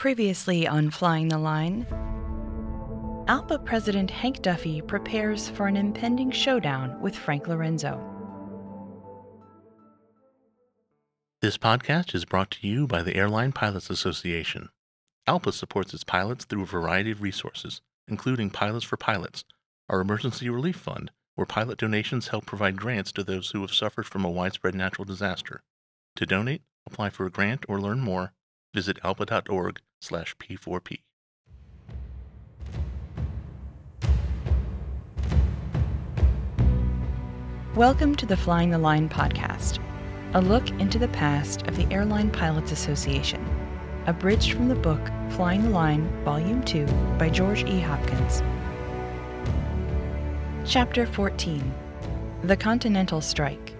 Previously on Flying the Line, ALPA President Hank Duffy prepares for an impending showdown with Frank Lorenzo. This podcast is brought to you by the Airline Pilots Association. ALPA supports its pilots through a variety of resources, including Pilots for Pilots, our emergency relief fund, where pilot donations help provide grants to those who have suffered from a widespread natural disaster. To donate, apply for a grant, or learn more, visit alpa.org/P4P. Welcome to the Flying the Line podcast, a look into the past of the Airline Pilots Association, abridged from the book Flying the Line, Volume 2 by George E. Hopkins. Chapter 14, The Continental Strike,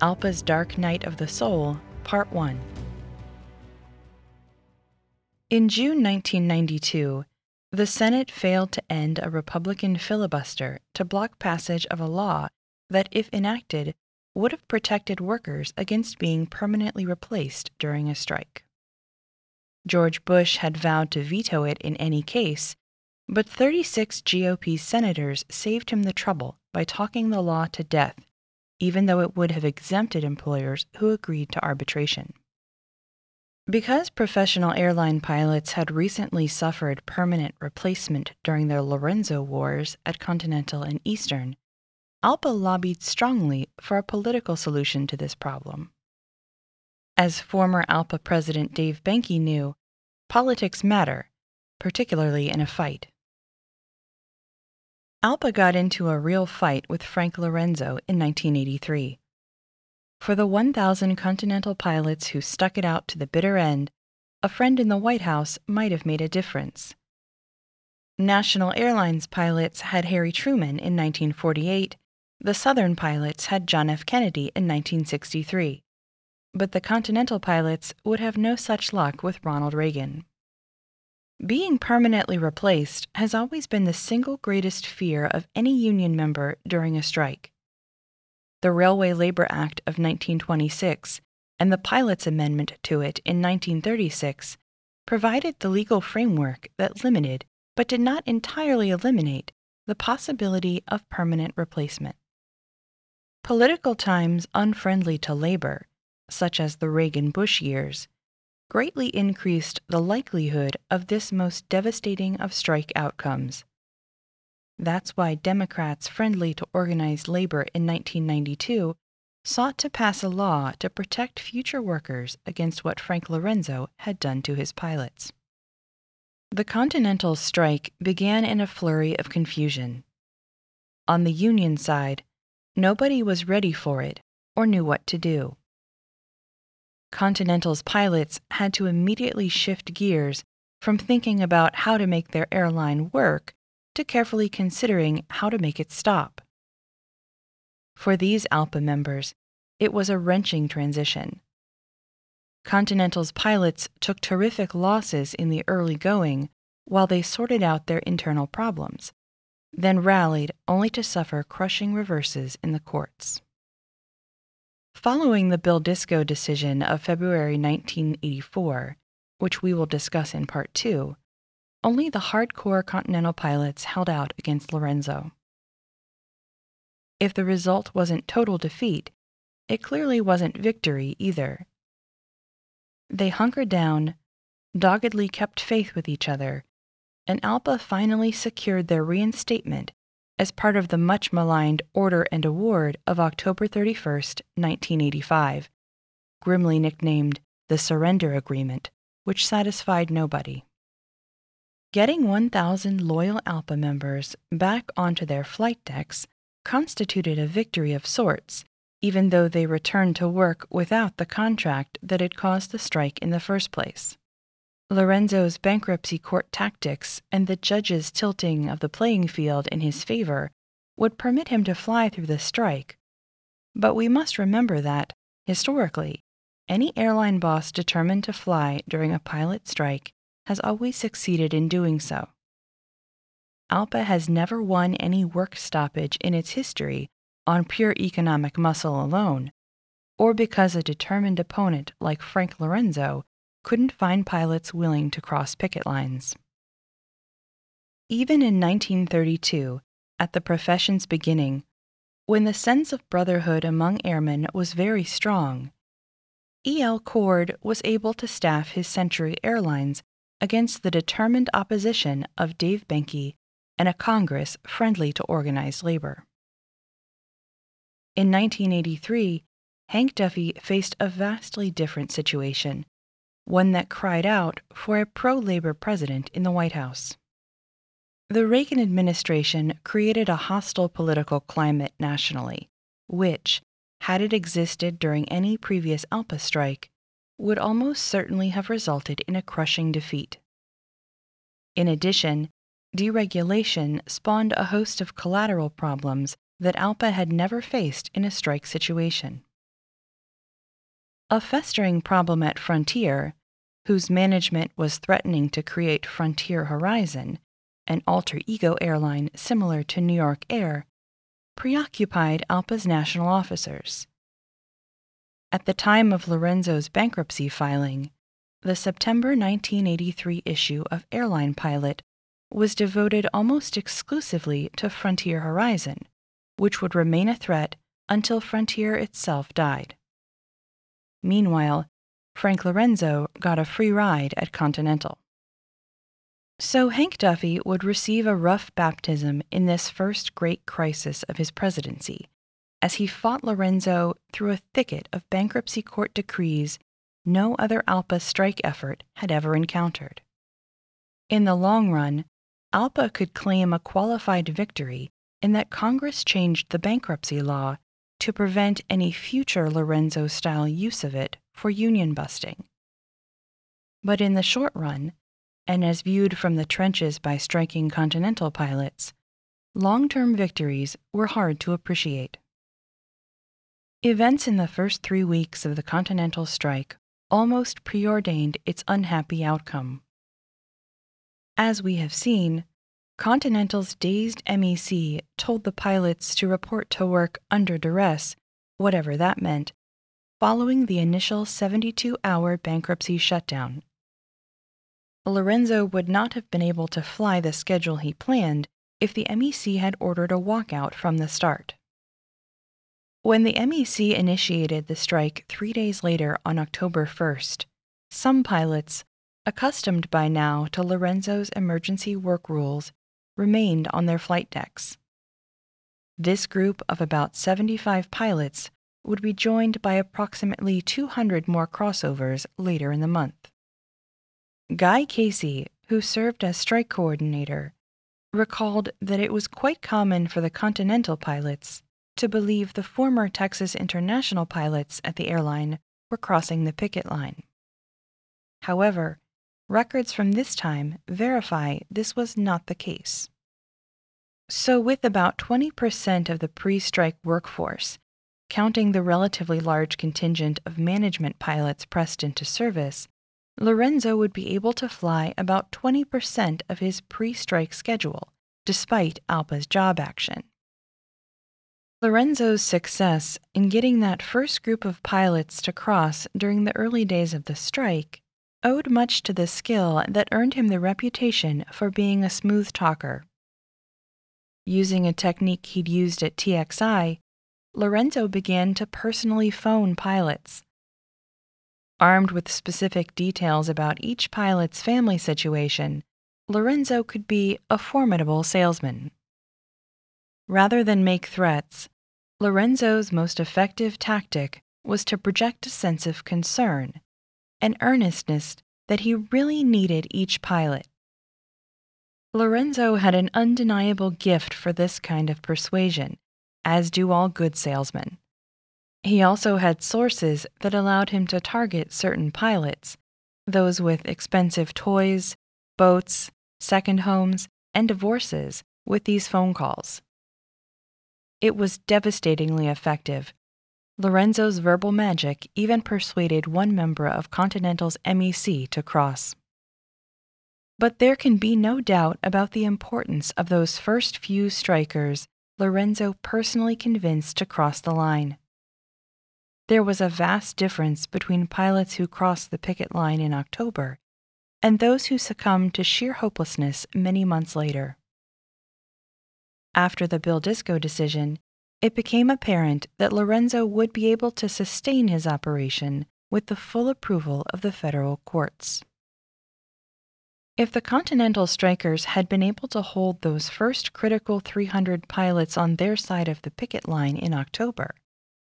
ALPA's Dark Night of the Soul, Part 1. In June 1992, the Senate failed to end a Republican filibuster to block passage of a law that, if enacted, would have protected workers against being permanently replaced during a strike. George Bush had vowed to veto it in any case, but 36 GOP senators saved him the trouble by talking the law to death, even though it would have exempted employers who agreed to arbitration. Because professional airline pilots had recently suffered permanent replacement during their Lorenzo Wars at Continental and Eastern, ALPA lobbied strongly for a political solution to this problem. As former ALPA President Dave Benke knew, politics matter, particularly in a fight. ALPA got into a real fight with Frank Lorenzo in 1983. For the 1,000 Continental pilots who stuck it out to the bitter end, a friend in the White House might have made a difference. National Airlines pilots had Harry Truman in 1948. The Southern pilots had John F. Kennedy in 1963, but the Continental pilots would have no such luck with Ronald Reagan. Being permanently replaced has always been the single greatest fear of any union member during a strike. The Railway Labor Act of 1926 and the Pilots' Amendment to it in 1936 provided the legal framework that limited, but did not entirely eliminate, the possibility of permanent replacement. Political times unfriendly to labor, such as the Reagan-Bush years, greatly increased the likelihood of this most devastating of strike outcomes. That's why Democrats friendly to organized labor in 1992 sought to pass a law to protect future workers against what Frank Lorenzo had done to his pilots. The Continental strike began in a flurry of confusion. On the union side, nobody was ready for it or knew what to do. Continental's pilots had to immediately shift gears from thinking about how to make their airline work to carefully considering how to make it stop. For these ALPA members, it was a wrenching transition. Continental's pilots took terrific losses in the early going while they sorted out their internal problems, then rallied only to suffer crushing reverses in the courts. Following the Bill Disco decision of February 1984, which we will discuss in Part 2, only the hardcore Continental pilots held out against Lorenzo. If the result wasn't total defeat, it clearly wasn't victory either. They hunkered down, doggedly kept faith with each other, and ALPA finally secured their reinstatement as part of the much-maligned Order and Award of October 31, 1985, grimly nicknamed the Surrender Agreement, which satisfied nobody. Getting 1,000 loyal ALPA members back onto their flight decks constituted a victory of sorts, even though they returned to work without the contract that had caused the strike in the first place. Lorenzo's bankruptcy court tactics and the judge's tilting of the playing field in his favor would permit him to fly through the strike, but we must remember that, historically, any airline boss determined to fly during a pilot strike has always succeeded in doing so. ALPA has never won any work stoppage in its history on pure economic muscle alone, or because a determined opponent like Frank Lorenzo couldn't find pilots willing to cross picket lines. Even in 1932, at the profession's beginning, when the sense of brotherhood among airmen was very strong, E.L. Cord was able to staff his Century Airlines against the determined opposition of Dave Benke and a Congress friendly to organized labor. In 1983, Hank Duffy faced a vastly different situation, one that cried out for a pro-labor president in the White House. The Reagan administration created a hostile political climate nationally, which, had it existed during any previous ALPA strike, would almost certainly have resulted in a crushing defeat. In addition, deregulation spawned a host of collateral problems that ALPA had never faced in a strike situation. A festering problem at Frontier, whose management was threatening to create Frontier Horizon, an alter ego airline similar to New York Air, preoccupied ALPA's national officers. At the time of Lorenzo's bankruptcy filing, the September 1983 issue of Airline Pilot was devoted almost exclusively to Frontier Horizon, which would remain a threat until Frontier itself died. Meanwhile, Frank Lorenzo got a free ride at Continental. So Hank Duffy would receive a rough baptism in this first great crisis of his presidency, as he fought Lorenzo through a thicket of bankruptcy court decrees no other ALPA strike effort had ever encountered. In the long run, ALPA could claim a qualified victory in that Congress changed the bankruptcy law to prevent any future Lorenzo-style use of it for union busting. But in the short run, and as viewed from the trenches by striking Continental pilots, long-term victories were hard to appreciate. Events in the first 3 weeks of the Continental strike almost preordained its unhappy outcome. As we have seen, Continental's dazed MEC told the pilots to report to work under duress, whatever that meant, following the initial 72-hour bankruptcy shutdown. Lorenzo would not have been able to fly the schedule he planned if the MEC had ordered a walkout from the start. When the MEC initiated the strike 3 days later on October 1st, some pilots, accustomed by now to Lorenzo's emergency work rules, remained on their flight decks. This group of about 75 pilots would be joined by approximately 200 more crossovers later in the month. Guy Casey, who served as strike coordinator, recalled that it was quite common for the Continental pilots to believe the former Texas International pilots at the airline were crossing the picket line. However, records from this time verify this was not the case. So with about 20% of the pre-strike workforce, counting the relatively large contingent of management pilots pressed into service, Lorenzo would be able to fly about 20% of his pre-strike schedule, despite ALPA's job action. Lorenzo's success in getting that first group of pilots to cross during the early days of the strike owed much to the skill that earned him the reputation for being a smooth talker. Using a technique he'd used at TXI, Lorenzo began to personally phone pilots. Armed with specific details about each pilot's family situation, Lorenzo could be a formidable salesman. Rather than make threats, Lorenzo's most effective tactic was to project a sense of concern, an earnestness that he really needed each pilot. Lorenzo had an undeniable gift for this kind of persuasion, as do all good salesmen. He also had sources that allowed him to target certain pilots, those with expensive toys, boats, second homes, and divorces, with these phone calls. It was devastatingly effective. Lorenzo's verbal magic even persuaded one member of Continental's MEC to cross. But there can be no doubt about the importance of those first few strikers Lorenzo personally convinced to cross the line. there was a vast difference between pilots who crossed the picket line in October and those who succumbed to sheer hopelessness many months later. After the Bill Disco decision, it became apparent that Lorenzo would be able to sustain his operation with the full approval of the federal courts. If the Continental strikers had been able to hold those first critical 300 pilots on their side of the picket line in October,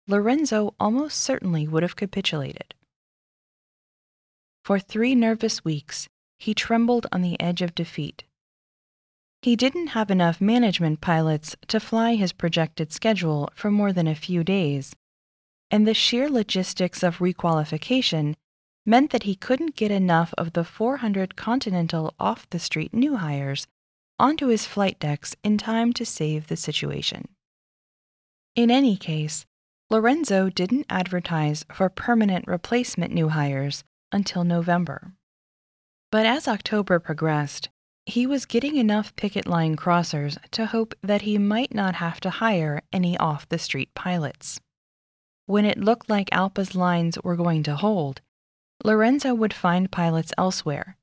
Lorenzo almost certainly would have capitulated. For 3 nervous weeks, he trembled on the edge of defeat. He didn't have enough management pilots to fly his projected schedule for more than a few days, and the sheer logistics of requalification meant that he couldn't get enough of the 400 Continental off-the-street new hires onto his flight decks in time to save the situation. In any case, Lorenzo didn't advertise for permanent replacement new hires until November. But as October progressed, he was getting enough picket line crossers to hope that he might not have to hire any off-the-street pilots. When it looked like ALPA's lines were going to hold, Lorenzo would find pilots elsewhere,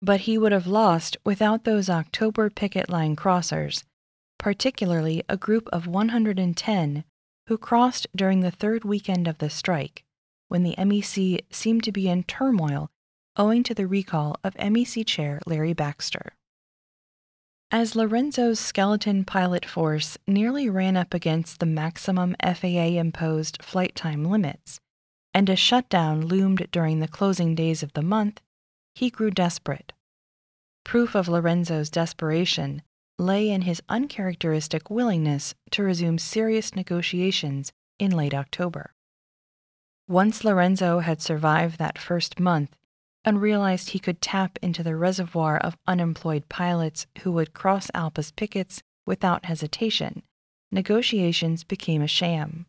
but he would have lost without those October picket line crossers, particularly a group of 110 who crossed during the third weekend of the strike, when the MEC seemed to be in turmoil owing to the recall of MEC Chair Larry Baxter. As Lorenzo's skeleton pilot force nearly ran up against the maximum FAA-imposed flight time limits, and a shutdown loomed during the closing days of the month, he grew desperate. Proof of Lorenzo's desperation lay in his uncharacteristic willingness to resume serious negotiations in late October. Once Lorenzo had survived that first month, and realized he could tap into the reservoir of unemployed pilots who would cross ALPA's pickets without hesitation, negotiations became a sham.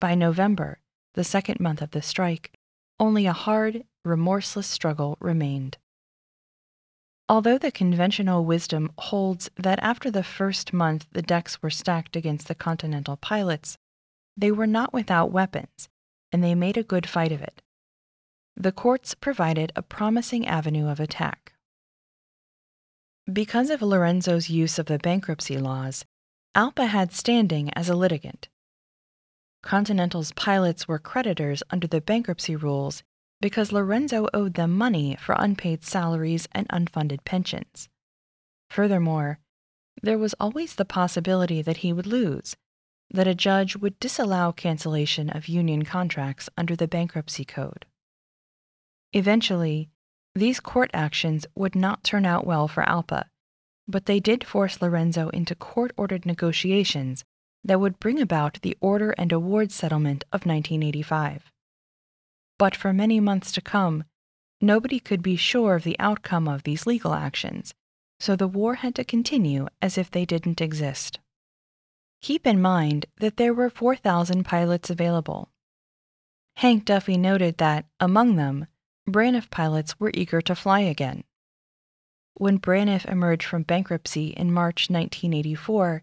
By November, the second month of the strike, only a hard, remorseless struggle remained. Although the conventional wisdom holds that after the first month the decks were stacked against the Continental pilots, they were not without weapons, and they made a good fight of it. The courts provided a promising avenue of attack. Because of Lorenzo's use of the bankruptcy laws, ALPA had standing as a litigant. Continental's pilots were creditors under the bankruptcy rules because Lorenzo owed them money for unpaid salaries and unfunded pensions. Furthermore, there was always the possibility that he would lose, that a judge would disallow cancellation of union contracts under the bankruptcy code. Eventually, these court actions would not turn out well for ALPA, but they did force Lorenzo into court-ordered negotiations that would bring about the Order and Award settlement of 1985. But for many months to come, nobody could be sure of the outcome of these legal actions, so the war had to continue as if they didn't exist. Keep in mind that there were 4,000 pilots available. Hank Duffy noted that, among them, Braniff pilots were eager to fly again. When Braniff emerged from bankruptcy in March 1984,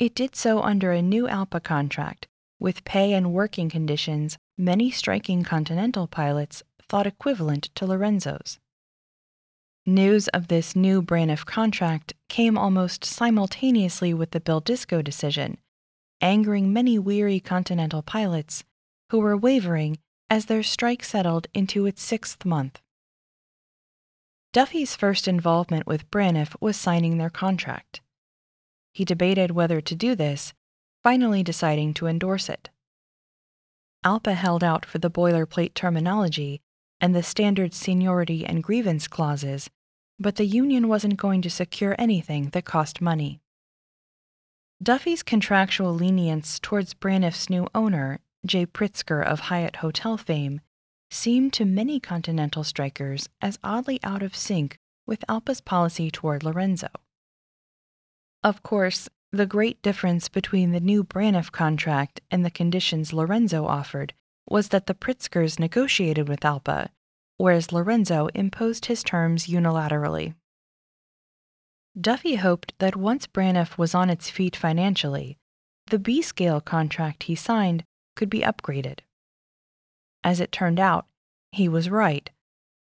it did so under a new ALPA contract, with pay and working conditions many striking Continental pilots thought equivalent to Lorenzo's. News of this new Braniff contract came almost simultaneously with the Bill Disco decision, angering many weary Continental pilots who were wavering as their strike settled into its 6th month. Duffy's first involvement with Braniff was signing their contract. He debated whether to do this, finally deciding to endorse it. ALPA held out for the boilerplate terminology and the standard seniority and grievance clauses, but the union wasn't going to secure anything that cost money. Duffy's contractual lenience towards Braniff's new owner, J. Pritzker of Hyatt Hotel fame, seemed to many Continental strikers as oddly out of sync with ALPA's policy toward Lorenzo. Of course, the great difference between the new Braniff contract and the conditions Lorenzo offered was that the Pritzkers negotiated with ALPA, whereas Lorenzo imposed his terms unilaterally. Duffy hoped that once Braniff was on its feet financially, the B-scale contract he signed could be upgraded. As it turned out, he was right,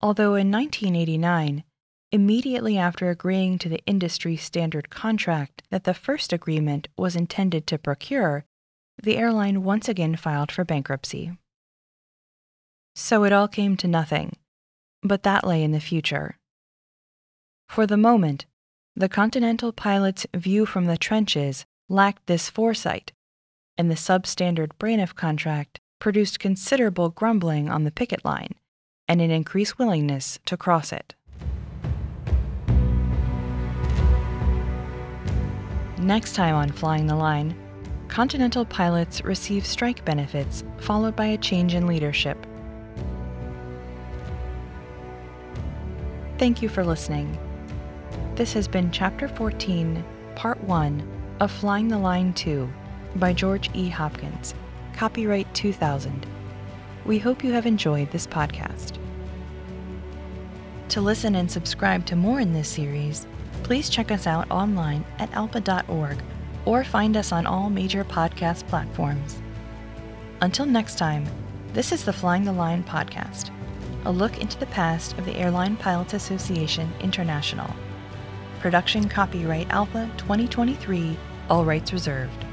although in 1989, immediately after agreeing to the industry standard contract that the first agreement was intended to procure, the airline once again filed for bankruptcy. So it all came to nothing, but that lay in the future. For the moment, the Continental pilot's view from the trenches lacked this foresight, and the substandard Braniff contract produced considerable grumbling on the picket line and an increased willingness to cross it. 2nd time on Flying the Line, Continental pilots receive strike benefits followed by a change in leadership. Thank you for listening. This has been Chapter 14, Part 1 of Flying the Line 2 by George E. Hopkins, copyright 2000. We hope you have enjoyed this podcast. To listen and subscribe to more in this series, please check us out online at alpa.org or find us on all major podcast platforms. Until next time, this is the Flying the Line podcast, a look into the past of the Airline Pilots Association International. Production copyright ALPA 2023, all rights reserved.